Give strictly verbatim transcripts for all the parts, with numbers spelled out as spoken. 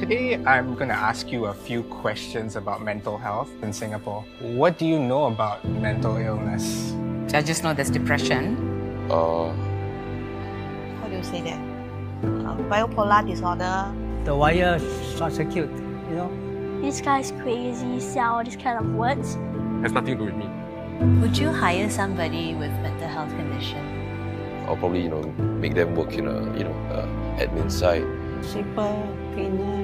Today, I'm going to ask you a few questions about mental health in Singapore. What do you know about mental illness? I just know there's depression. Uh, How do you say that? Uh, bipolar disorder. The wire is not so cute, you know? This guy's crazy, say all these kind of words. It has nothing to do with me. Would you hire somebody with mental health condition? I'll probably, you know, make them work in a, you know, uh, admin side. Super cleaner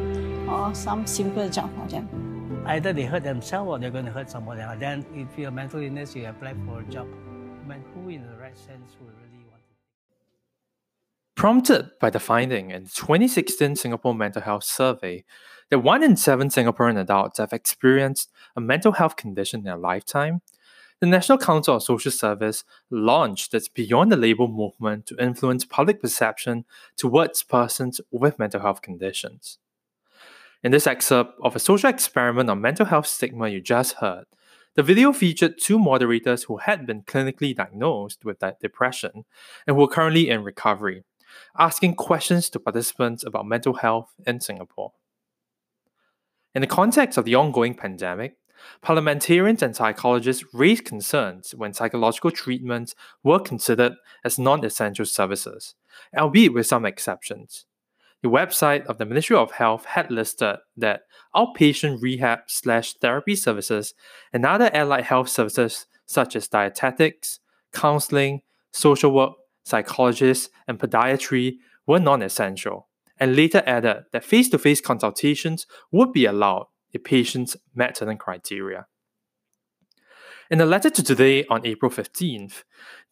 or some simple job for them. Either they hurt themselves or they're going to hurt someone else. Then if you're mental illness, you apply for a job. But who in the right sense would really want to? Prompted by the finding in the twenty sixteen Singapore Mental Health Survey that one in seven Singaporean adults have experienced a mental health condition in their lifetime, the National Council of Social Service launched its Beyond the Label movement to influence public perception towards persons with mental health conditions. In this excerpt of a social experiment on mental health stigma you just heard, the video featured two moderators who had been clinically diagnosed with that depression and who are currently in recovery, asking questions to participants about mental health in Singapore. In the context of the ongoing pandemic, parliamentarians and psychologists raised concerns when psychological treatments were considered as non-essential services, albeit with some exceptions. The website of the Ministry of Health had listed that outpatient rehab slash therapy services and other allied health services such as dietetics, counseling, social work, psychologists, and podiatry were non-essential, and later added that face-to-face consultations would be allowed if patients met certain criteria. In a letter to Today on April fifteenth,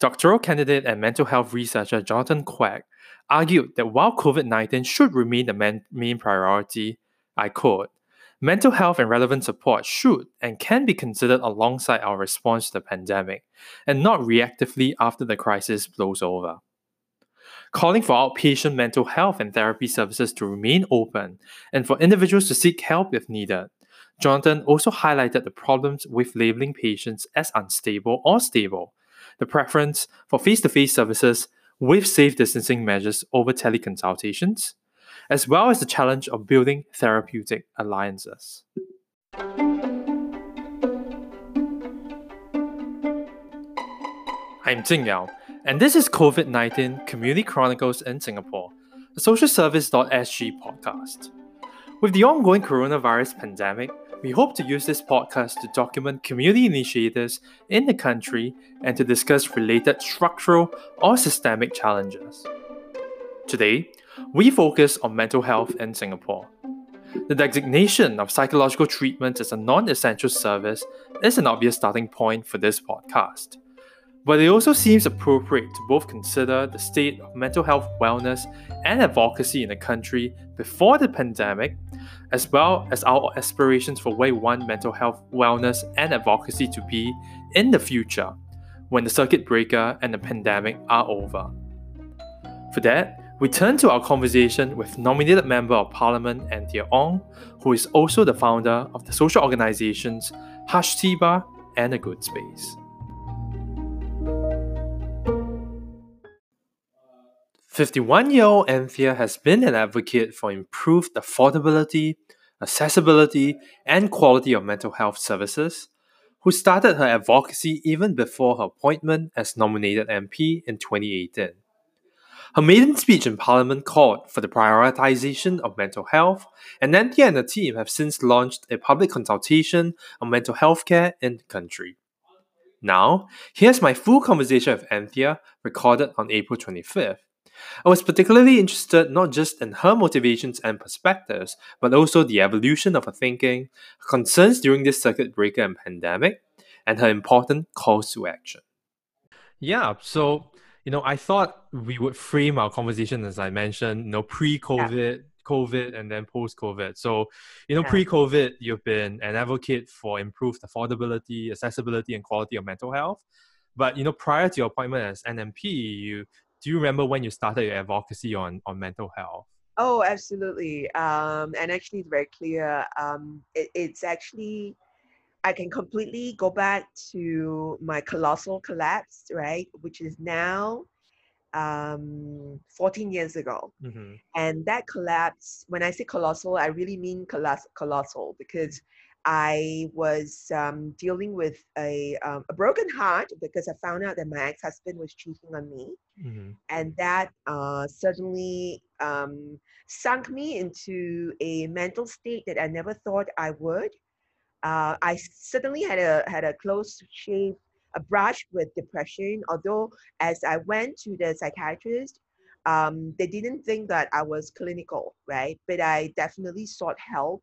doctoral candidate and mental health researcher Jonathan Quack argued that while COVID nineteen should remain the man- main priority, I quote, "Mental health and relevant support should and can be considered alongside our response to the pandemic, and not reactively after the crisis blows over. Calling for outpatient mental health and therapy services to remain open and for individuals to seek help if needed." Jonathan also highlighted the problems with labeling patients as unstable or stable, the preference for face-to-face services with safe distancing measures over teleconsultations, as well as the challenge of building therapeutic alliances. I'm Jing Yao, and this is COVID nineteen Community Chronicles in Singapore, a social service dot S G podcast. With the ongoing coronavirus pandemic, we hope to use this podcast to document community initiatives in the country and to discuss related structural or systemic challenges. Today, we focus on mental health in Singapore. The designation of psychological treatment as a non-essential service is an obvious starting point for this podcast, but it also seems appropriate to both consider the state of mental health wellness and advocacy in the country before the pandemic, as well as our aspirations for where we want mental health wellness and advocacy to be in the future, when the circuit breaker and the pandemic are over. For that, we turn to our conversation with nominated Member of Parliament Anthea Ong, who is also the founder of the social organisations HashTiBa and A Good Space. fifty-one-year-old Anthea has been an advocate for improved affordability, accessibility, and quality of mental health services, who started her advocacy even before her appointment as nominated M P in twenty eighteen. Her maiden speech in Parliament called for the prioritisation of mental health, and Anthea and her team have since launched a public consultation on mental health care in the country. Now, here's my full conversation with Anthea, recorded on April twenty-fifth. I was particularly interested not just in her motivations and perspectives, but also the evolution of her thinking, her concerns during this circuit breaker and pandemic, and her important calls to action. Yeah, so, you know, I thought we would frame our conversation, as I mentioned, you know, pre-COVID, yeah. COVID, and then post-COVID. So, you know, yeah. pre-COVID, you've been an advocate for improved affordability, accessibility, and quality of mental health. But, you know, prior to your appointment as N M P, you... do you remember when you started your advocacy on, on mental health? Oh, absolutely. Um, and actually, it's very clear. Um, it, it's actually, I can completely go back to my colossal collapse, right? Which is now um, fourteen years ago. Mm-hmm. And that collapse, when I say colossal, I really mean coloss- colossal because I was um, dealing with a, um, a broken heart because I found out that my ex-husband was cheating on me. Mm-hmm. And that uh, certainly um, sunk me into a mental state that I never thought I would. Uh, I certainly had a had a close shave, a brush with depression, although as I went to the psychiatrist, um, they didn't think that I was clinical, right? But I definitely sought help.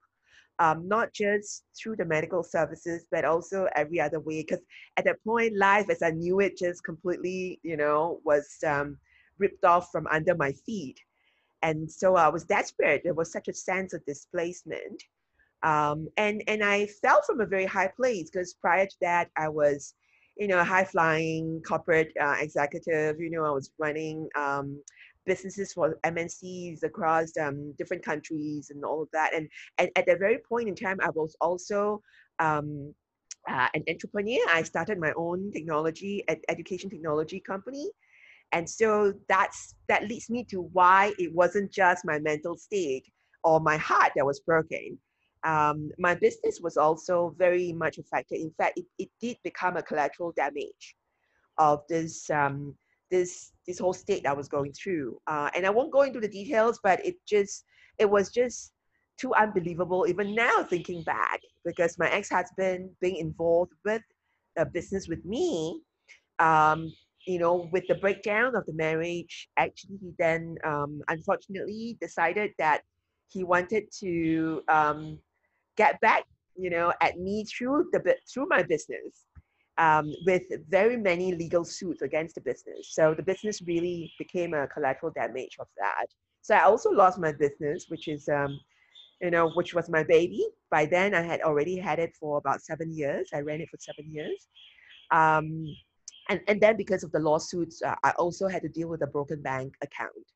Um, not just through the medical services, but also every other way. Because at that point, life as I knew it just completely, you know, was um, ripped off from under my feet. And so I was desperate. There was such a sense of displacement. Um, and, and I fell from a very high place because prior to that, I was, you know, a high-flying corporate uh, executive. You know, I was running um, businesses for M N Cs across um, different countries and all of that. And, and at that very point in time, I was also um, uh, an entrepreneur. I started my own technology, ed- education technology company. And so that's that leads me to why it wasn't just my mental state or my heart that was broken. Um, my business was also very much affected. In fact, it, it did become a collateral damage of this um, This this whole state I was going through, uh, and I won't go into the details, but it just it was just too unbelievable. Even now, thinking back, because my ex-husband being involved with a business with me, um, you know, with the breakdown of the marriage, actually he then um, unfortunately decided that he wanted to um, get back, you know, at me through the through my business. Um, with very many legal suits against the business. So the business really became a collateral damage of that. So I also lost my business, which is, um, you know, which was my baby. By then I had already had it for about seven years. I ran it for seven years. Um, and, and then because of the lawsuits, uh, I also had to deal with a broken bank account.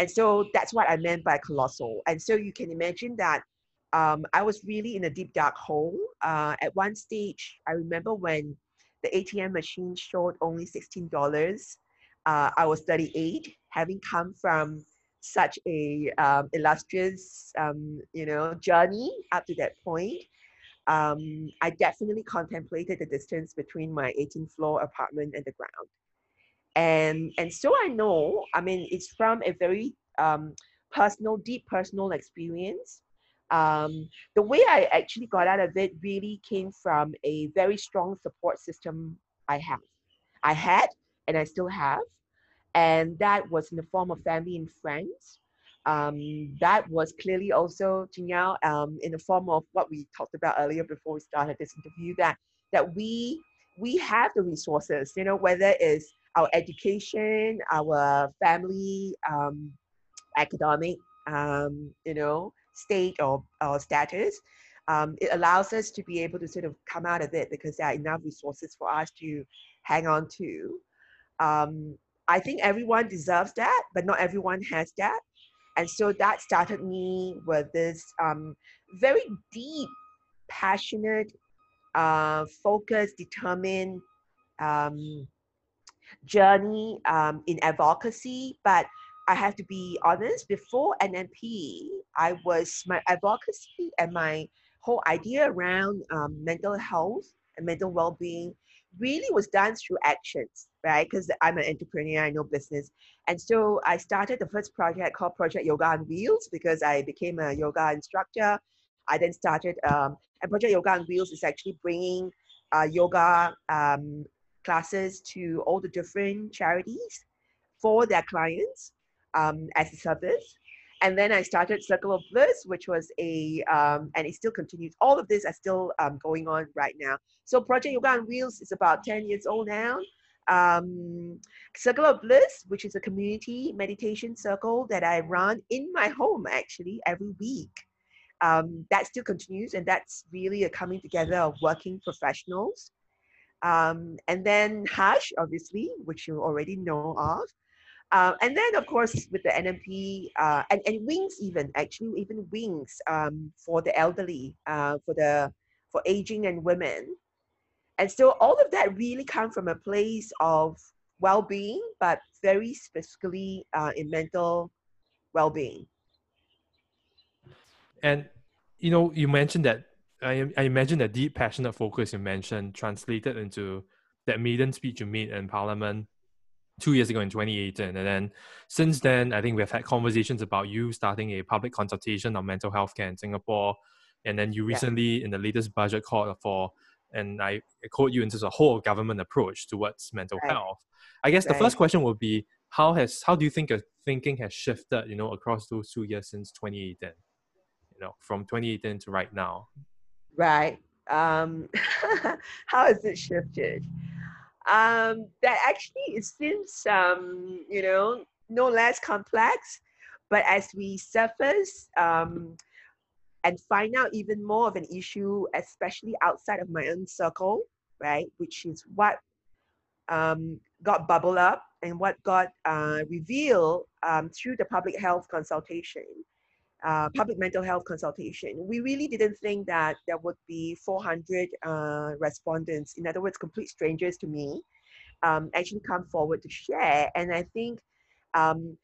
And so that's what I meant by colossal. And so you can imagine that um, I was really in a deep dark hole. Uh, at one stage, I remember when the A T M machine showed only sixteen dollars. Uh, I was thirty-eight, having come from such a um, illustrious, um, you know, journey up to that point. Um, I definitely contemplated the distance between my eighteenth floor apartment and the ground. And, and so I know, I mean, it's from a very um, personal, deep personal experience. Um, the way I actually got out of it really came from a very strong support system I have. I had, and I still have. And that was in the form of family and friends. Um, that was clearly also, Jinyao, um, in the form of what we talked about earlier before we started this interview, that, that we, we have the resources, you know, whether it's our education, our family, um, academic, um, you know, state or, or status, um, it allows us to be able to sort of come out of it because there are enough resources for us to hang on to. Um, I think everyone deserves that, but not everyone has that. And so that started me with this um, very deep, passionate, uh, focused, determined um, journey um, in advocacy. But I have to be honest, before N M P, I was, my advocacy and my whole idea around um, mental health and mental well-being really was done through actions, right? Because I'm an entrepreneur, I know business. And so I started the first project called Project Yoga on Wheels because I became a yoga instructor. I then started, um, and Project Yoga on Wheels is actually bringing uh, yoga um, classes to all the different charities for their clients. Um, as a service. And then I started Circle of Bliss, which was a, um, and it still continues. All of this are still um, going on right now. So Project Yoga on Wheels is about ten years old now. Um, Circle of Bliss, which is a community meditation circle that I run in my home actually every week. Um, that still continues, and that's really a coming together of working professionals. Um, and then Hash, obviously, which you already know of. Uh, and then, of course, with the N M P uh, and, and WINGS even, actually, even WINGS um, for the elderly, uh, for the for aging and women. And so all of that really come from a place of well-being, but very specifically uh, in mental well-being. And, you know, you mentioned that, I, I imagine that deep passionate focus you mentioned translated into that maiden speech you made in Parliament two years ago in twenty eighteen. And then since then, I think we've had conversations about you starting a public consultation on mental health care in Singapore. And then you recently, yeah. in the latest budget, called for, and I quote you, into a whole government approach towards mental right. health. I guess right. the first question would be, how has how do you think your thinking has shifted, you know, across those two years since twenty eighteen? You know, from twenty eighteen to right now. Right. Um, how has it shifted? Um, that actually it seems, um, you know, no less complex, but as we surface um, and find out even more of an issue, especially outside of my own circle, right, which is what um, got bubbled up and what got uh, revealed um, through the public health consultation, uh, public mental health consultation. We really didn't think that there would be four hundred uh, respondents, in other words, complete strangers to me, um, actually come forward to share. And I think um,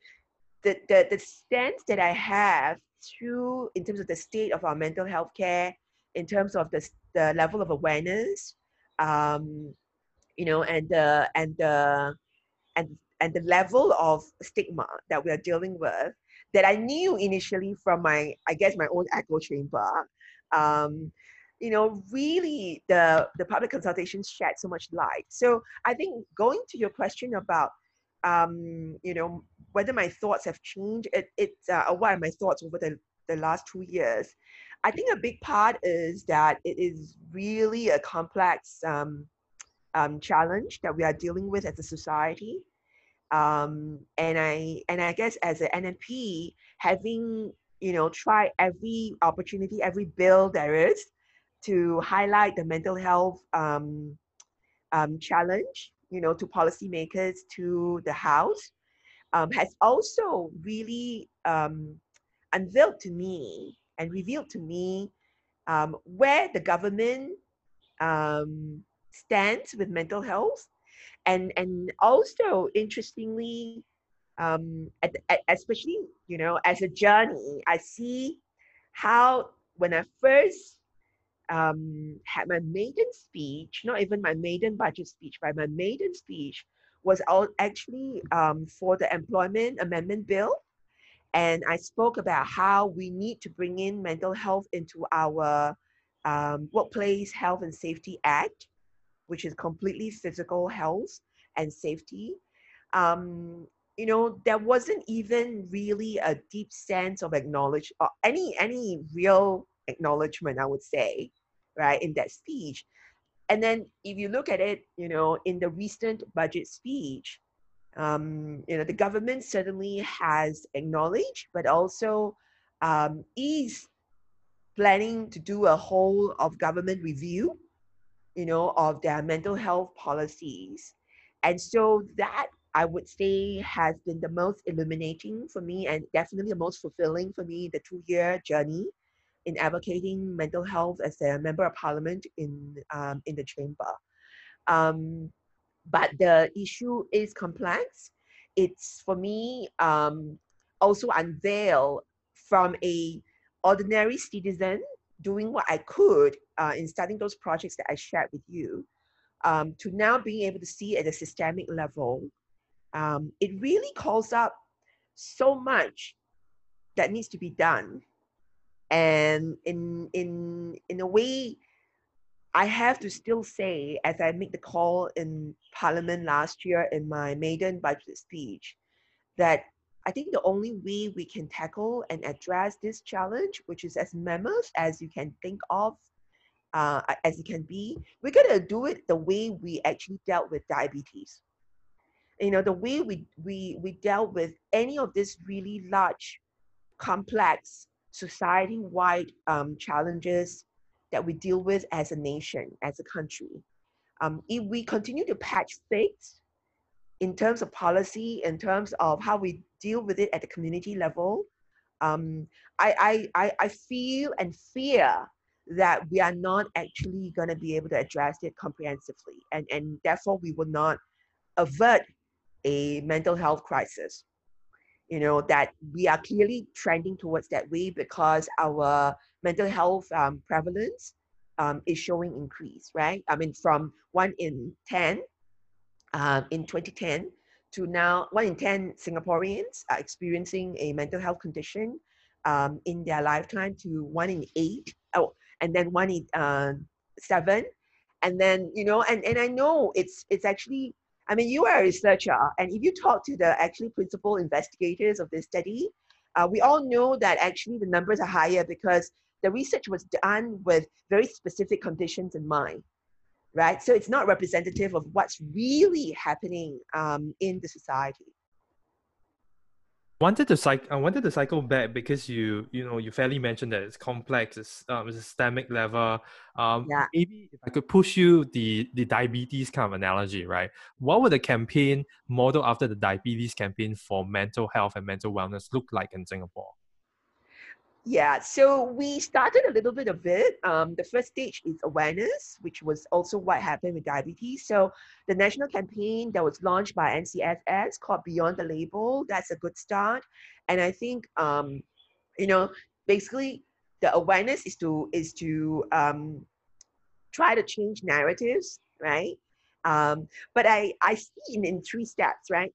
the, the, the stance that I have through, in terms of the state of our mental health care, in terms of the, the level of awareness, um, you know, and the and the and and the level of stigma that we are dealing with, that I knew initially from my, I guess, my own echo chamber, um, you know, really the the public consultations shed so much light. So I think going to your question about, um, you know, whether my thoughts have changed, it, it, uh, what are my thoughts over the, the last two years? I think a big part is that it is really a complex um, um, challenge that we are dealing with as a society. Um, and I and I guess as an N M P, having, you know, tried every opportunity, every bill there is to highlight the mental health um, um, challenge, you know, to policymakers, to the House, Um, has also really um, unveiled to me and revealed to me um, where the government um, stands with mental health, and and also interestingly, um, at, at, especially, you know, as a journey, I see how when I first um, had my maiden speech, not even my maiden budget speech, but my maiden speech was all actually um, for the Employment Amendment Bill. And I spoke about how we need to bring in mental health into our um, Workplace Health and Safety Act, which is completely physical health and safety. Um, you know, there wasn't even really a deep sense of acknowledge, or any, any real acknowledgement, I would say, right, in that speech. And then if you look at it, you know, in the recent budget speech, um, you know, the government certainly has acknowledged, but also um, is planning to do a whole of government review, you know, of their mental health policies. And so that, I would say, has been the most illuminating for me, and definitely the most fulfilling for me, the two-year journey in advocating mental health as a member of parliament in um, in the chamber. Um, but the issue is complex. It's, for me, um, also unveiled from a ordinary citizen doing what I could uh, in starting those projects that I shared with you, um, to now being able to see at a systemic level. Um, it really calls up so much that needs to be done. And in in in a way, I have to still say, as I make the call in Parliament last year in my maiden budget speech, that I think the only way we can tackle and address this challenge, which is as mammoth as you can think of, uh, as it can be, we're gonna do it the way we actually dealt with diabetes. You know, the way we we we dealt with any of this really large, complex, society-wide um, challenges that we deal with as a nation, as a country. Um, if we continue to patch things in terms of policy, in terms of how we deal with it at the community level, um, I, I, I feel and fear that we are not actually going to be able to address it comprehensively. And, and therefore, we will not avert a mental health crisis. You know, that we are clearly trending towards that way because our mental health um, prevalence um, is showing increase, right? I mean, from one in ten uh, in twenty ten to now, one in ten Singaporeans are experiencing a mental health condition um, in their lifetime, to one in eight, oh, and then one in uh, seven. And then, you know, and, and I know it's it's actually, I mean, you are a researcher, and if you talk to the actually principal investigators of this study, uh, we all know that actually the numbers are higher because the research was done with very specific conditions in mind, right? So it's not representative of what's really happening um, in the society. Wanted to cycle. I wanted to cycle back because you, you know, you fairly mentioned that it's complex. It's um, it's a systemic level. Um, yeah. Maybe if I could push you the the diabetes kind of analogy, right? What would the campaign model after the diabetes campaign for mental health and mental wellness look like in Singapore? Yeah. So we started a little bit of it. Um, the first stage is awareness, which was also what happened with diabetes. So the national campaign that was launched by N C S S called Beyond the Label, that's a good start. And I think, um, you know, basically the awareness is to, is to um, try to change narratives, right? Um, but I, I see in, in three steps, right?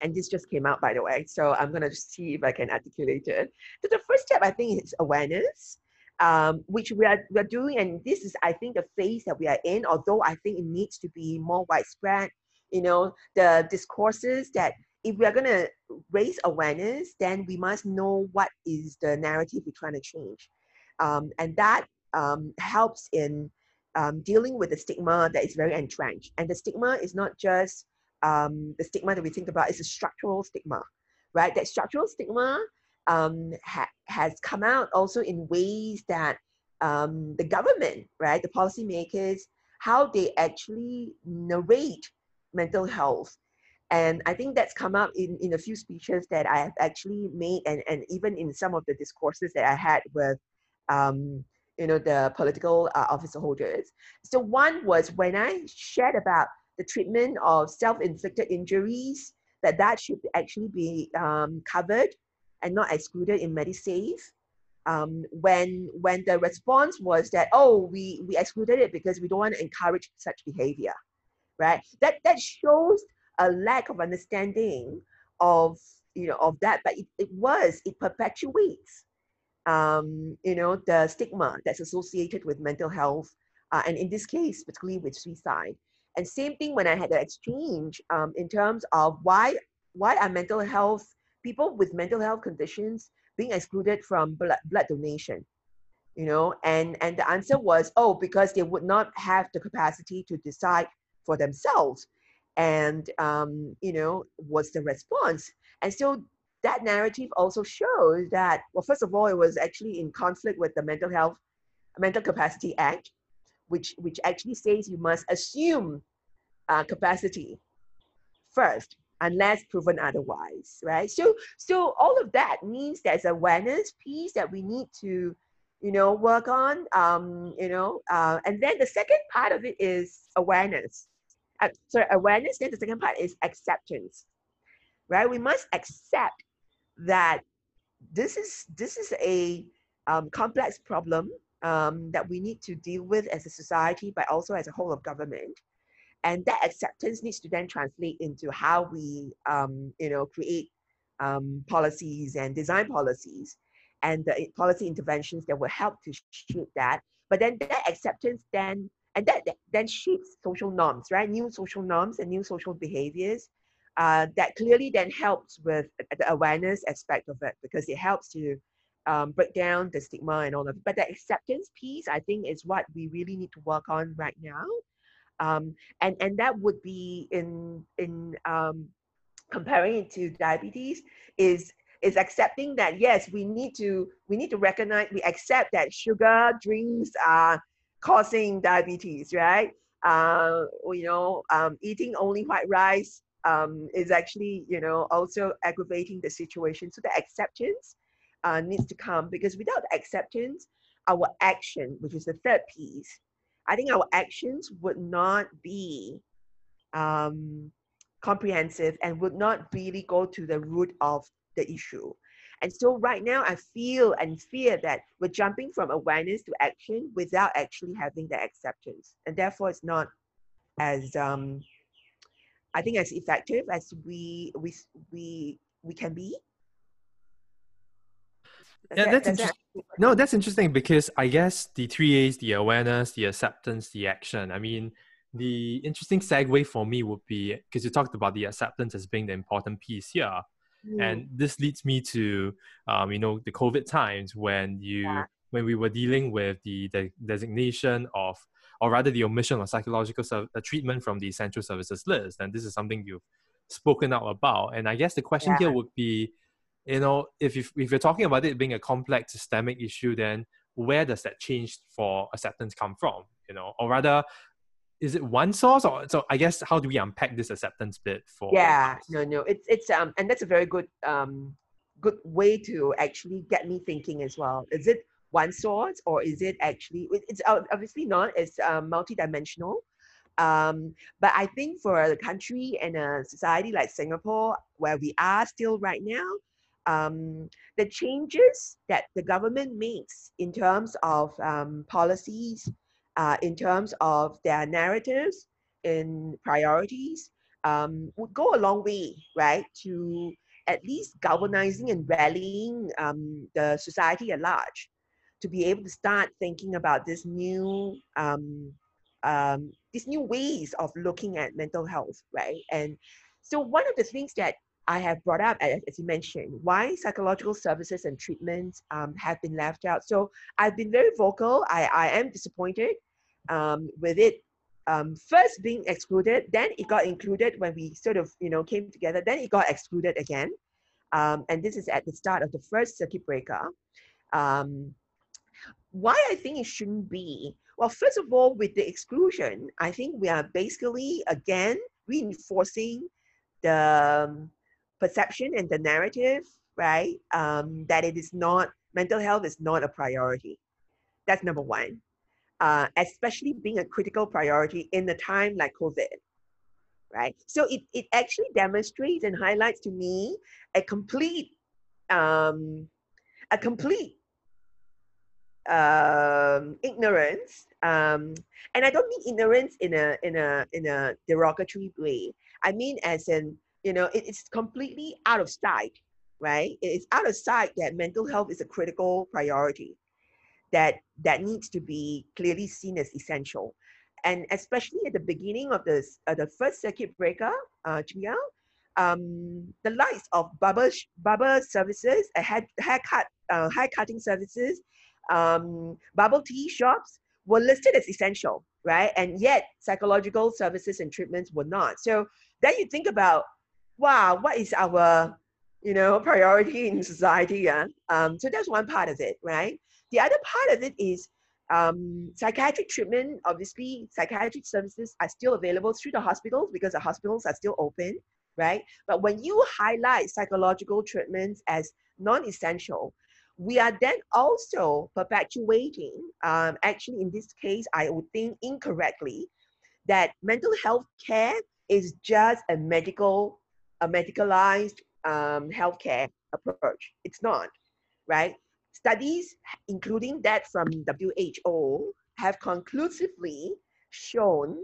And this just came out, by the way, so I'm going to see if I can articulate it. So the first step, I think, is awareness, um, which we are, we are doing. And this is, I think, the phase that we are in, although I think it needs to be more widespread. You know, the discourses that if we are going to raise awareness, then we must know what is the narrative we're trying to change. Um, and that um, helps in um, dealing with the stigma that is very entrenched. And the stigma is not just Um, the stigma that we think about is a structural stigma, right? That structural stigma um, ha has come out also in ways that um, the government, right, the policymakers, how they actually narrate mental health. And I think that's come up in, in a few speeches that I have actually made, and, and even in some of the discourses that I had with, um, you know, the political uh, office holders. So one was when I shared about the treatment of self-inflicted injuries, that that should actually be um, covered and not excluded in MediSave. Um, when, when the response was that, oh, we, we excluded it because we don't want to encourage such behavior, right? That, that shows a lack of understanding of, you know, of that, but it, it was, it perpetuates, um, you know, the stigma that's associated with mental health, uh, and in this case, particularly with suicide. And same thing when I had the exchange um, in terms of why why are mental health, people with mental health conditions being excluded from blood, blood donation, you know? And, and the answer was, oh, because they would not have the capacity to decide for themselves. And, um, you know, was the response. And so that narrative also shows that, well, first of all, it was actually in conflict with the Mental Health, Mental Capacity Act, which, which actually says you must assume uh, capacity first, unless proven otherwise, right? So, so all of that means there's awareness piece that we need to, you know, work on, um, you know, uh, and then the second part of it is awareness. Uh, sorry, awareness, then the second part is acceptance, right? We must accept that this is, this is a um, complex problem, Um, that we need to deal with as a society, but also as a whole of government. And that acceptance needs to then translate into how we, um, you know, create um, policies and design policies and the policy interventions that will help to shape that. But then that acceptance then, and that, that then shapes social norms, right? New social norms and new social behaviors uh, that clearly then helps with the awareness aspect of it, because it helps to Um, break down the stigma and all of it. But the acceptance piece, I think, is what we really need to work on right now. Um, and, and that would be in, in um, comparing it to diabetes, is, is accepting that, yes, we need to, we need to recognize, we accept that sugar drinks are causing diabetes, right? Uh, you know, um, eating only white rice um, is actually, you know, also aggravating the situation. So the acceptance Uh, needs to come, because without acceptance, our action, which is the third piece, I think our actions would not be um, comprehensive and would not really go to the root of the issue. And so right now I feel and fear that we're jumping from awareness to action without actually having the acceptance. And therefore it's not as, um, I think, as effective as we, we, we, we can be. Does yeah, that, that's interesting. That no, that's interesting because I guess the three A's, the awareness, the acceptance, the action. I mean, the interesting segue for me would be, because you talked about the acceptance as being the important piece here. Mm. And this leads me to, um, you know, the COVID times when you, yeah. when we were dealing with the, the designation of, or rather the omission of psychological ser- treatment from the essential services list. And this is something you've spoken out about. And I guess the question yeah. here would be, you know, if, you, if you're talking about it being a complex systemic issue, then where does that change for acceptance come from? You know, or rather, is it one source? Or so I guess, how do we unpack this acceptance bit for? Yeah, us? no, no, it's, it's, um, and that's a very good, um, good way to actually get me thinking as well. Is it one source or is it actually, it's obviously not, it's um, multidimensional. Um, but I think for a country and a society like Singapore, where we are still right now, Um, the changes that the government makes in terms of um, policies, uh, in terms of their narratives and priorities um, would go a long way, right, to at least galvanizing and rallying um, the society at large to be able to start thinking about this new, um, um, these new ways of looking at mental health, right? And so one of the things that I have brought up, as you mentioned, why psychological services and treatments um, have been left out. So I've been very vocal. I, I am disappointed um, with it um, first being excluded, then it got included when we sort of, you know, came together, then it got excluded again. Um, and this is at the start of the first circuit breaker. Um, why I think it shouldn't be, well, first of all, with the exclusion, I think we are basically, again, reinforcing the um, perception and the narrative, right? Um, that it is not, mental health is not a priority. That's number one, uh, especially being a critical priority in a time like COVID, right? So it, it actually demonstrates and highlights to me a complete, um, a complete um, ignorance. Um, and I don't mean ignorance in a, in a, in a derogatory way. I mean as in, you know, it's completely out of sight, right? It's out of sight that mental health is a critical priority that that needs to be clearly seen as essential. And especially at the beginning of this, uh, the first circuit breaker, uh, um, the likes of barber, barber services, uh, hair, haircut, uh, hair cutting services, um, bubble tea shops were listed as essential, right? And yet psychological services and treatments were not. So then you think about, wow, what is our, you know, priority in society? Yeah? Um, so that's one part of it, right? The other part of it is um, psychiatric treatment. Obviously, psychiatric services are still available through the hospitals because the hospitals are still open, right? But when you highlight psychological treatments as non-essential, we are then also perpetuating, um, actually in this case, I would think incorrectly, that mental health care is just a medical a medicalized um, healthcare approach. It's not, right? Studies, including that from W H O, have conclusively shown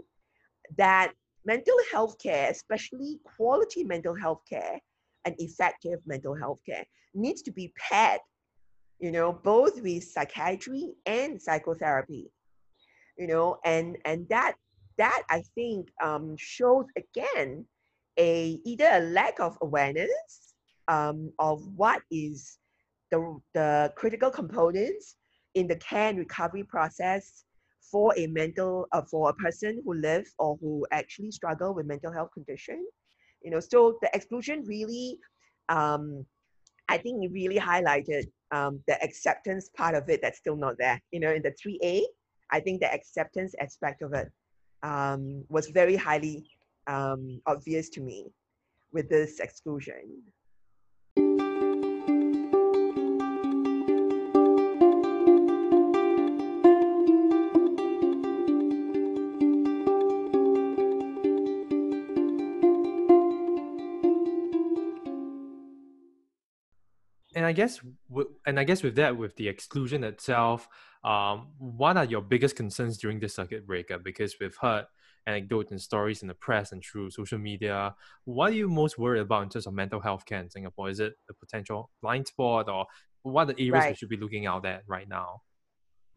that mental health care, especially quality mental health care and effective mental health care, needs to be paired, you know, both with psychiatry and psychotherapy, you know, and, and that, that I think um, shows again A, either a lack of awareness um, of what is the, the critical components in the care and recovery process for a mental, uh, for a person who lives or who actually struggle with mental health condition. You know, so the exclusion really, um, I think it really highlighted um, the acceptance part of it that's still not there. You know, in the three A, I think the acceptance aspect of it um, was very highly Um, obvious to me with this exclusion. I guess, and I guess with that, with the exclusion itself, um, what are your biggest concerns during this circuit breaker? Because we've heard anecdotes and stories in the press and through social media. What are you most worried about in terms of mental health care in Singapore? Is it a potential blind spot, or what are the areas right. we should be looking out at right now?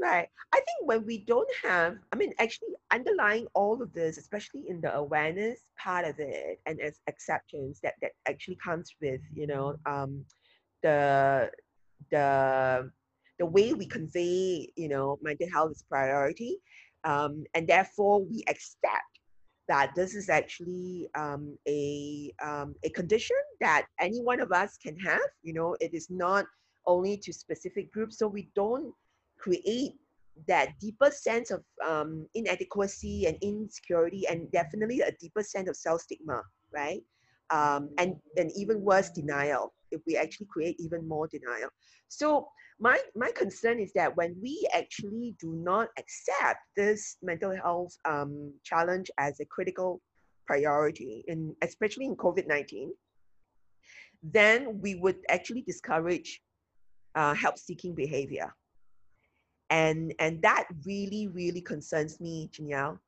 Right. I think when we don't have, I mean, actually underlying all of this, especially in the awareness part of it and as acceptance that, that actually comes with, you know, um, the, the, the way we convey, you know, mental health is priority. Um, and therefore we accept that this is actually um, a, um, a condition that any one of us can have, you know, it is not only to specific groups. So we don't create that deeper sense of um, inadequacy and insecurity, and definitely a deeper sense of self-stigma, right? Um, and, and even worse, denial, if we actually create even more denial. So my, my concern is that when we actually do not accept this mental health um, challenge as a critical priority, in, especially in COVID nineteen, then we would actually discourage uh, help-seeking behavior. And, and that really, really concerns me, Jinyao.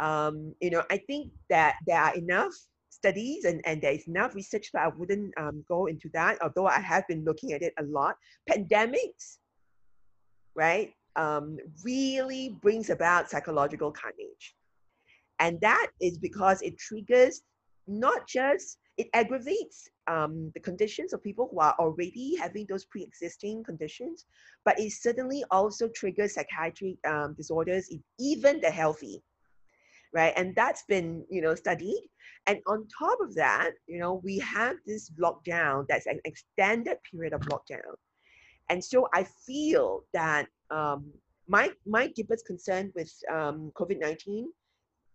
Um, you know, I think that there are enough studies and, and there is enough research that I wouldn't um, go into that, although I have been looking at it a lot. Pandemics, right, um, really brings about psychological carnage. And that is because it triggers not just, it aggravates um, the conditions of people who are already having those pre-existing conditions, but it certainly also triggers psychiatric um, disorders, even the healthy, right? And that's been, you know, studied. And on top of that, you know, we have this lockdown that's an extended period of lockdown. And so I feel that um, my, my deepest concern with um, COVID nineteen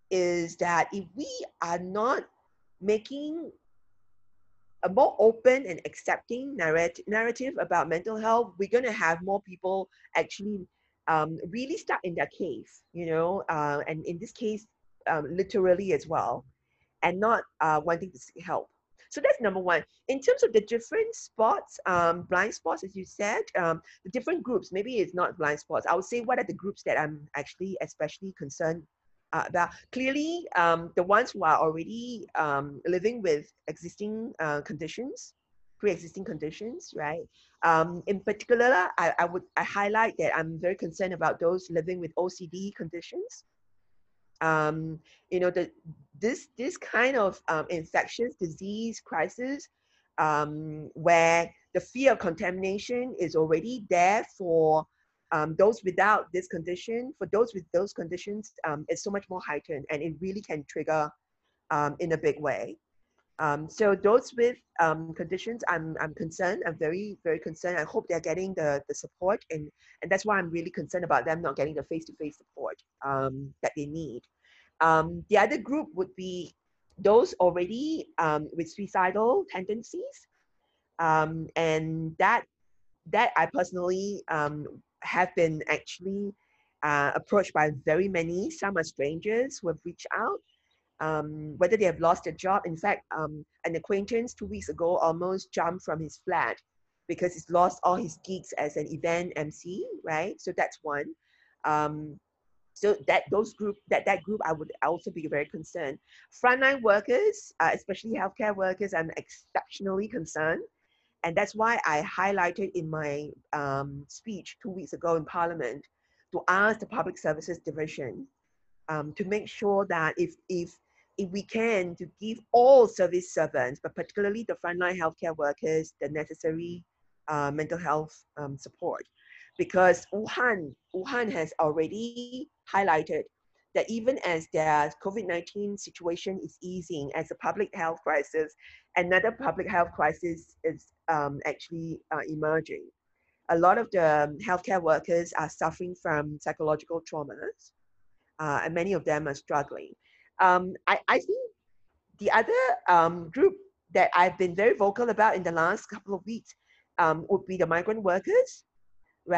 is that if we are not making a more open and accepting narrative narrative about mental health, we're going to have more people actually um, really stuck in their cave, you know, uh, and in this case, um, literally as well, and not uh, wanting to seek help. So that's number one. In terms of the different spots, um, blind spots, as you said, um, the different groups, maybe it's not blind spots. I would say what are the groups that I'm actually especially concerned Uh, that clearly um, the ones who are already um, living with existing uh, conditions, pre-existing conditions, right? Um, in particular, I, I would I highlight that I'm very concerned about those living with O C D conditions. Um, you know, the, this, this kind of um, infectious disease crisis um, where the fear of contamination is already there for Um, those without this condition, for those with those conditions, um, it's so much more heightened, and it really can trigger um, in a big way. Um, so those with um, conditions, I'm, I'm concerned, I'm very, very concerned. I hope they're getting the, the support, and, and that's why I'm really concerned about them not getting the face-to-face support um, that they need. Um, the other group would be those already um, with suicidal tendencies, um, and that, that I personally um, have been actually uh, approached by very many. Some are strangers who have reached out, um, whether they have lost a job. In fact, um, an acquaintance two weeks ago almost jumped from his flat because he's lost all his gigs as an event M C, right? So that's one. Um, so that those group, that, that group, I would also be very concerned. Frontline workers, uh, especially healthcare workers, I'm exceptionally concerned. And that's why I highlighted in my um, speech two weeks ago in Parliament to ask the Public Services Division um, to make sure that if, if, if we can, to give all service servants, but particularly the frontline healthcare workers, the necessary uh, mental health um, support. Because Wuhan, Wuhan has already highlighted that even as their COVID nineteen situation is easing, as a public health crisis, another public health crisis is um, actually uh, emerging. A lot of the healthcare workers are suffering from psychological traumas, uh, and many of them are struggling. Um, I, I think the other um, group that I've been very vocal about in the last couple of weeks um, would be the migrant workers.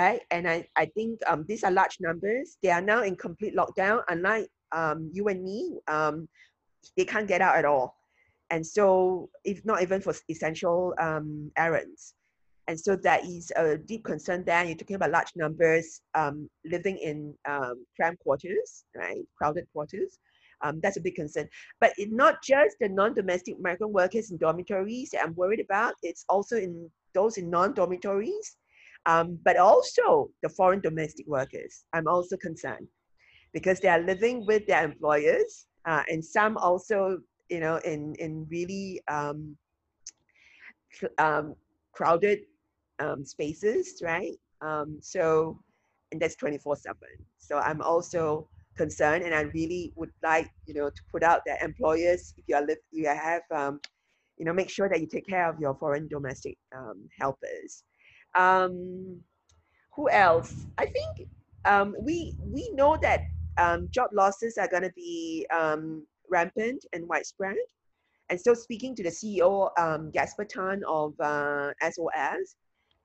Right, and I, I think um, these are large numbers. They are now in complete lockdown. Unlike um, you and me, um, they can't get out at all. And so, if not even for essential um, errands. And so that is a deep concern there. You're talking about large numbers um, living in um, cramped quarters, right? Crowded quarters. Um, that's a big concern. But it's not just the non-domestic migrant workers in dormitories that I'm worried about. It's also in those in non-dormitories, um, but also the foreign domestic workers. I'm also concerned because they are living with their employers, uh, and some also, you know, in, in really um, um, crowded um, spaces, right? Um, so, and that's twenty-four seven. So I'm also concern, and I really would like, you know, to put out that employers, if you are live, you have, um, you know, make sure that you take care of your foreign domestic um, helpers. Um, who else? I think um, we we know that um, job losses are going to be um, rampant and widespread. And so, speaking to the C E O um, Jasper Tan of uh, S O S,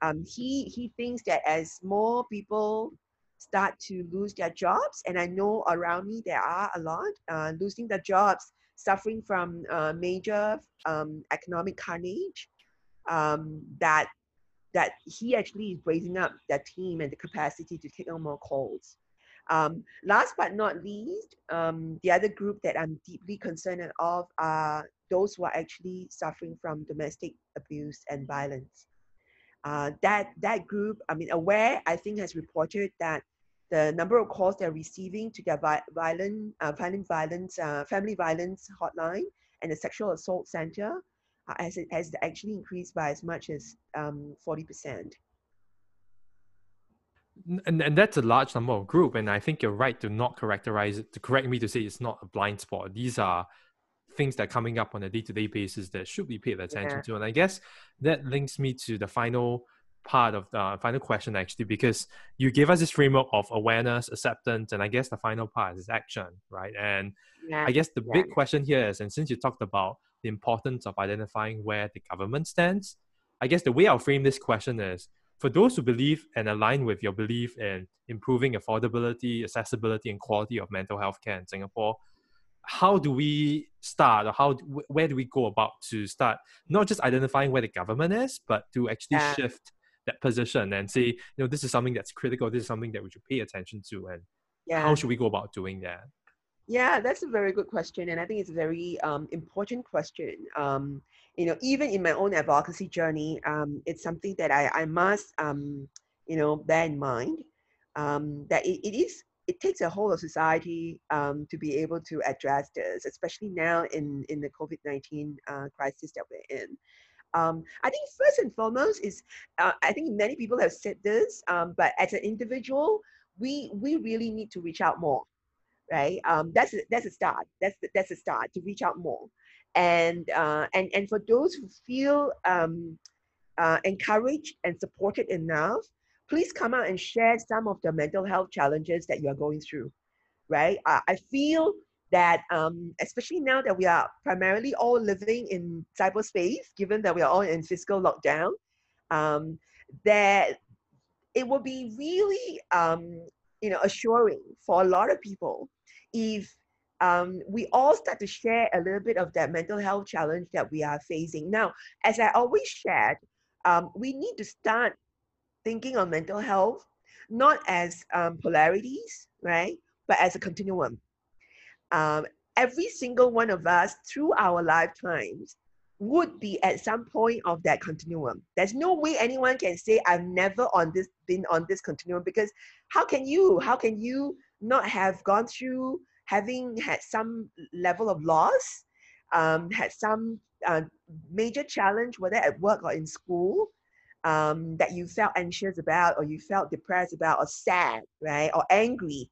um, he he thinks that as more people start to lose their jobs, and I know around me there are a lot uh, losing their jobs, suffering from uh, major um, economic carnage, um, that that he actually is raising up that team and the capacity to take on more calls. Um, last but not least, um, the other group that I'm deeply concerned of are those who are actually suffering from domestic abuse and violence. Uh, that that group, I mean, AWARE, I think, has reported that the number of calls they're receiving to their vi violent, uh, violent violence, uh, family violence hotline and the sexual assault center uh, has, has actually increased by as much as um, forty percent. And, and that's a large number of group. And I think you're right to not characterize it, to correct me to say it's not a blind spot. These are things that are coming up on a day-to-day basis that should be paid attention yeah. to. And I guess that links me to the final part of the uh, final question, actually, because you gave us this framework of awareness, acceptance, and I guess the final part is action, right? And yeah. I guess the yeah. big question here is, and since you talked about the importance of identifying where the government stands, I guess the way I'll frame this question is, for those who believe and align with your belief in improving affordability, accessibility, and quality of mental health care in Singapore, how do we start, or how, where do we go about to start not just identifying where the government is, but to actually yeah. shift that position and say, you know, this is something that's critical, this is something that we should pay attention to, and yeah. how should we go about doing that? Yeah, that's a very good question, and I think it's a very um, important question. Um, you know, even in my own advocacy journey, um, it's something that I, I must, um, you know, bear in mind, um, that it, it is it takes a whole of society um, to be able to address this, especially now in, in the COVID nineteen uh, crisis that we're in. Um, I think first and foremost is, uh, I think many people have said this, um, but as an individual, we we really need to reach out more, right? Um, that's, a, that's a start, that's, the, that's a start, to reach out more. And, uh, and, and for those who feel um, uh, encouraged and supported enough, please come out and share some of the mental health challenges that you are going through, right? I, I feel that, um, especially now that we are primarily all living in cyberspace, given that we are all in physical lockdown, um, that it will be really, um, you know, assuring for a lot of people if um, we all start to share a little bit of that mental health challenge that we are facing. Now, as I always shared, um, we need to start thinking on mental health, not as um, polarities, right? But as a continuum. Um, every single one of us through our lifetimes would be at some point of that continuum. There's no way anyone can say, I've never on this been on this continuum, because how can you, how can you not have gone through having had some level of loss, um, had some uh, major challenge, whether at work or in school, Um, that you felt anxious about, or you felt depressed about, or sad, right, or angry.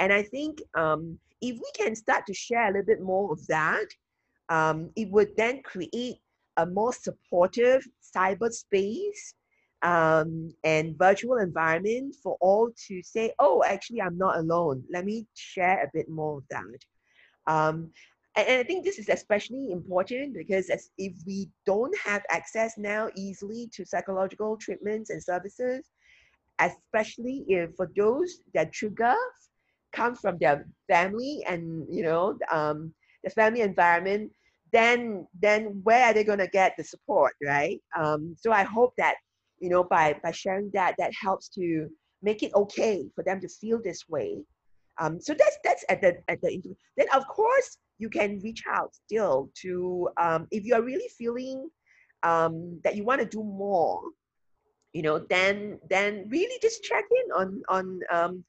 And I think um, if we can start to share a little bit more of that, um, it would then create a more supportive cyberspace um, and virtual environment for all to say, oh, actually, I'm not alone. Let me share a bit more of that. Um, And I think this is especially important because as if we don't have access now easily to psychological treatments and services, especially if for those that trigger comes from their family and, you know, um, the family environment, then, then where are they going to get the support, right? Um, so I hope that, you know, by, by sharing that, that helps to make it okay for them to feel this way. Um, so that's that's at the at the interview. Then of course you can reach out still to um, if you are really feeling um, that you want to do more, you know, then then really just check in on on um,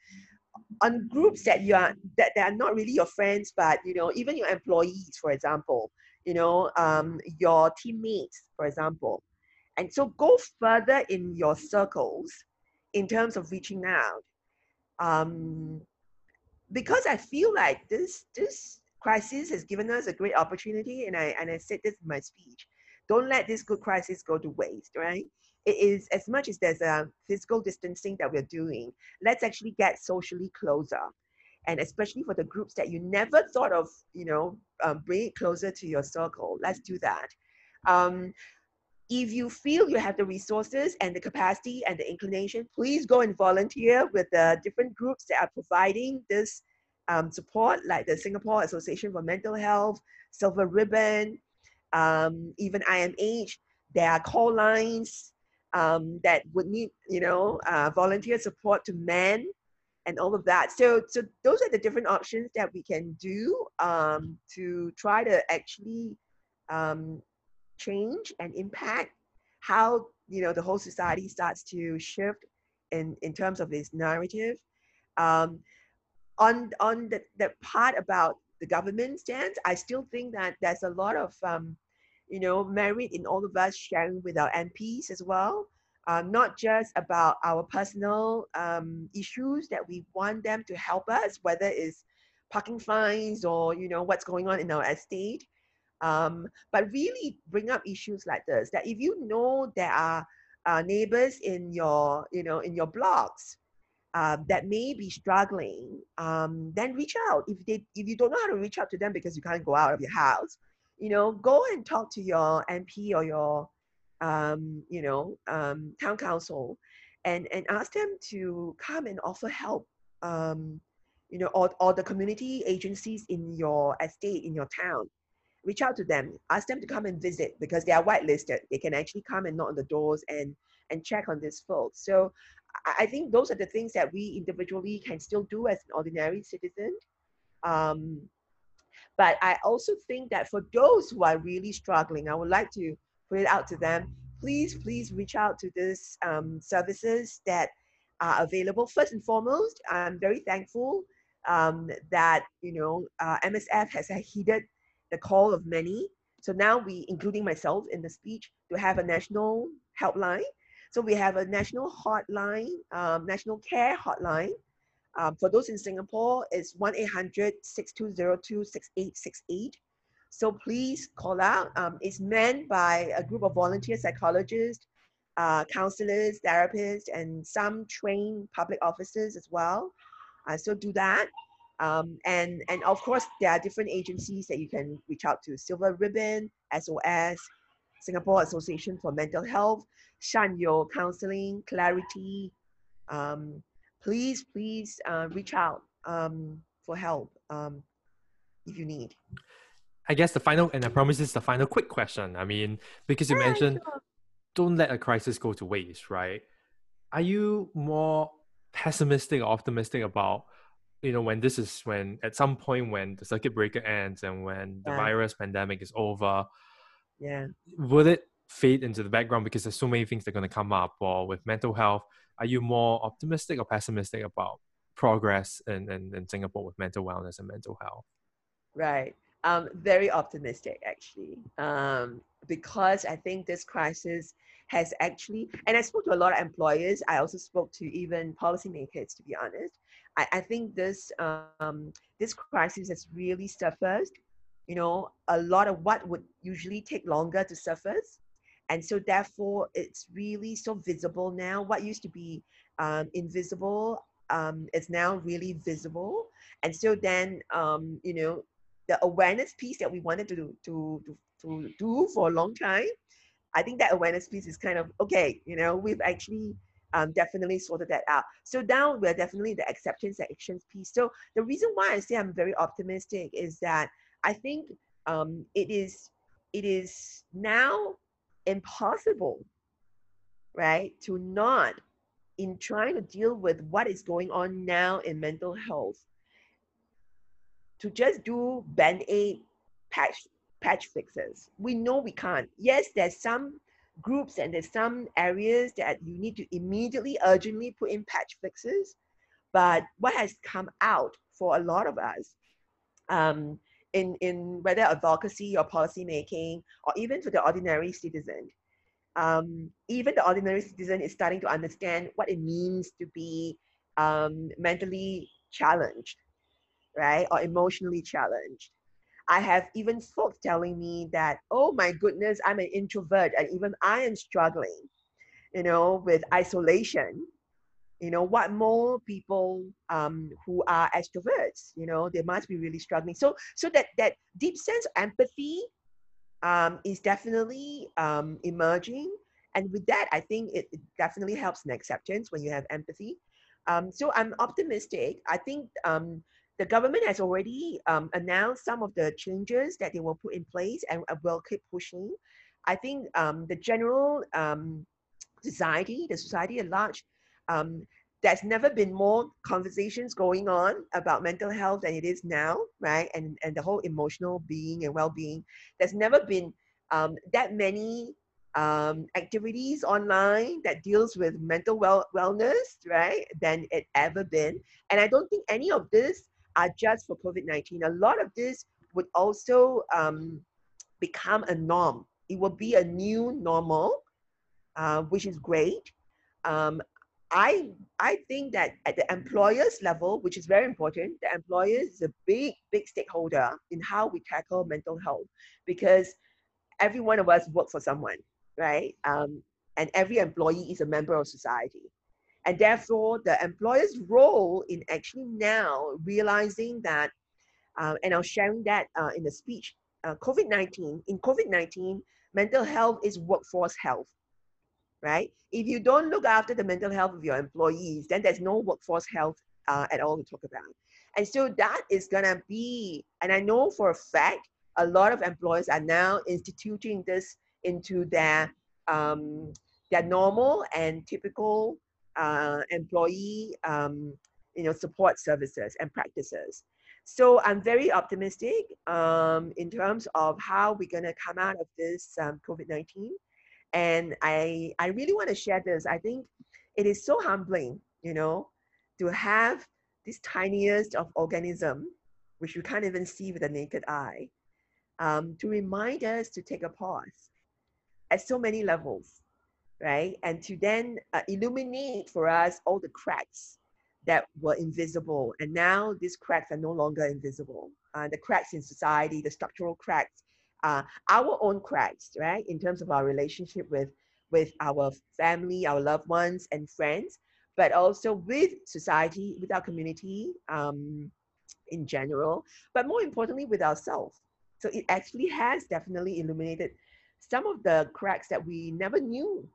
on groups that you are that, that are not really your friends, but you know, even your employees, for example, you know, um, your teammates, for example, and so go further in your circles in terms of reaching out. Um, Because I feel like this this crisis has given us a great opportunity, and I and I said this in my speech. Don't let this good crisis go to waste, right? It is as much as there's a physical distancing that we're doing. Let's actually get socially closer, and especially for the groups that you never thought of, you know, um, bring it closer to your circle. Let's do that. Um, if you feel you have the resources and the capacity and the inclination, please go and volunteer with the different groups that are providing this um, support, like the Singapore Association for Mental Health, Silver Ribbon, um, even I M H. There are call lines um, that would need, you know, uh, volunteer support to men and all of that. So, so those are the different options that we can do um, to try to actually um, change and impact how, you know, the whole society starts to shift in in terms of its narrative. Um, on on the, the part about the government stance, I still think that there's a lot of um, you know, merit in all of us sharing with our M Ps as well, uh, not just about our personal um, issues that we want them to help us, whether it's parking fines or, you know, what's going on in our estate. Um, but really bring up issues like this, that if you know there are uh, neighbors in your, you know, in your blocks uh, that may be struggling, um, then reach out. If they, if you don't know how to reach out to them because you can't go out of your house, you know, go and talk to your M P or your, um, you know, um, town council, and, and ask them to come and offer help, um, you know, or, or the community agencies in your estate, in your town. Reach out to them, ask them to come and visit, because they are whitelisted. They can actually come and knock on the doors and, and check on these folks. So I think those are the things that we individually can still do as an ordinary citizen. Um, but I also think that for those who are really struggling, I would like to put it out to them. Please, please reach out to these um, services that are available. First and foremost, I'm very thankful um, that, you know, uh, M S F has heeded the call of many. So now we, including myself in the speech, to have a national helpline. So we have a national hotline, um, national care hotline. Um, for those in Singapore, it's one eight hundred, six two zero two, six eight six eight. So please call out. Um, it's manned by a group of volunteer psychologists, uh, counselors, therapists, and some trained public officers as well. Uh, so do that. Um, and, and of course, there are different agencies that you can reach out to. Silver Ribbon, S O S, Singapore Association for Mental Health, Shanyo Counseling, Clarity. Um, please, please uh, reach out um, for help um, if you need. I guess the final, and I promise this is the final quick question. I mean, because you yeah, mentioned, sure. Don't let a crisis go to waste, right? Are you more pessimistic or optimistic about, you know, when this is, when at some point when the circuit breaker ends and when the yeah. virus pandemic is over, yeah, will it fade into the background because there's so many things that are going to come up? Or with mental health, are you more optimistic or pessimistic about progress in, in, in Singapore with mental wellness and mental health? Right. Um, very optimistic, actually, um, because I think this crisis has actually, and I spoke to a lot of employers. I also spoke to even policymakers, to be honest. I, I think this um, this crisis has really surfaced, you know, a lot of what would usually take longer to surface. And so therefore, it's really so visible now. What used to be um, invisible um, is now really visible. And so then, um, you know, the awareness piece that we wanted to, to, to, to do for a long time, I think that awareness piece is kind of, okay, you know, we've actually um, definitely sorted that out. So now we're definitely the acceptance and actions piece. So the reason why I say I'm very optimistic is that I think um, it is it is now impossible right, to not, in trying to deal with what is going on now in mental health, to just do band-aid patch, patch fixes. We know we can't. Yes, there's some groups and there's some areas that you need to immediately, urgently put in patch fixes. But what has come out for a lot of us, um, in, in whether advocacy or policy making, or even for the ordinary citizen, um, even the ordinary citizen is starting to understand what it means to be um, mentally challenged, right, or emotionally challenged. I have even folks telling me that, oh my goodness, I'm an introvert and even I am struggling, you know, with isolation. You know, what more people um, who are extroverts, you know, they must be really struggling. So, so that, that deep sense of empathy um, is definitely um, emerging. And with that, I think it, it definitely helps in acceptance when you have empathy. Um, so I'm optimistic. I think um, the government has already um, announced some of the changes that they will put in place and will keep pushing. I think um, the general um, society, the society at large, um, there's never been more conversations going on about mental health than it is now, right? And, and the whole emotional being and well-being. There's never been um, that many um, activities online that deals with mental well wellness, right, than it ever been. And I don't think any of this are just for COVID nineteen. A lot of this would also um, become a norm. It will be a new normal, uh, which is great. Um, I, I think that at the employers level, which is very important, the employers is a big, big stakeholder in how we tackle mental health, because every one of us works for someone, right? Um, and every employee is a member of society. And therefore, the employer's role in actually now realizing that, uh, and I was sharing that uh, in the speech, uh, COVID nineteen, in COVID nineteen, mental health is workforce health, right? If you don't look after the mental health of your employees, then there's no workforce health uh, at all to talk about. And so that is gonna be, and I know for a fact, a lot of employers are now instituting this into their, um, their normal and typical Uh, employee um, you know, support services and practices. So I'm very optimistic um, in terms of how we're going to come out of this um, COVID nineteen. And I, I really want to share this. I think it is so humbling, you know, to have this tiniest of organism, which you can't even see with the naked eye, um, to remind us to take a pause at so many levels, right? And to then uh, illuminate for us all the cracks that were invisible. And now these cracks are no longer invisible. Uh, the cracks in society, the structural cracks, uh, our own cracks, right? In terms of our relationship with, with our family, our loved ones and friends, but also with society, with our community um, in general, but more importantly with ourselves. So it actually has definitely illuminated some of the cracks that we never knew.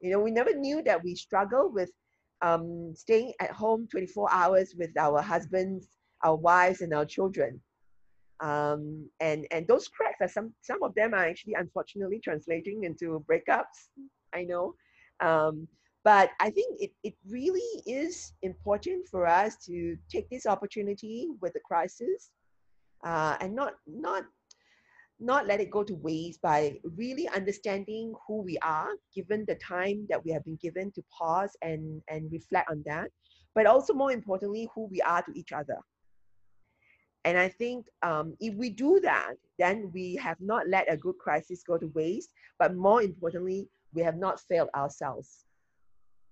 You know, we never knew that we struggle with um, staying at home twenty-four hours with our husbands, our wives, and our children. Um, and, and those cracks, are some, some of them are actually unfortunately translating into breakups, I know. Um, but I think it, it really is important for us to take this opportunity with the crisis uh, and not, not not let it go to waste by really understanding who we are, given the time that we have been given to pause and, and reflect on that, but also more importantly, who we are to each other. And I think um, if we do that, then we have not let a good crisis go to waste, but more importantly, we have not failed ourselves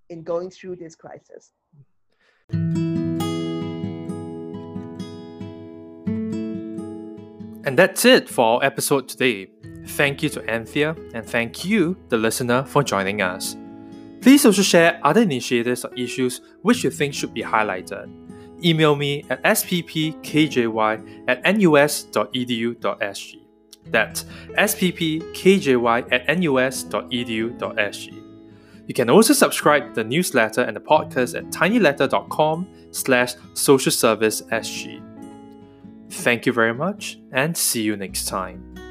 in going through this crisis. And that's it for our episode today. Thank you to Anthea, and thank you, the listener, for joining us. Please also share other initiatives or issues which you think should be highlighted. Email me at s p p k j y at n u s dot e d u dot s g. That's s p p k j y at n u s dot e d u dot s g. You can also subscribe to the newsletter and the podcast at tinyletter dot com slash social service s g. Thank you very much, and see you next time.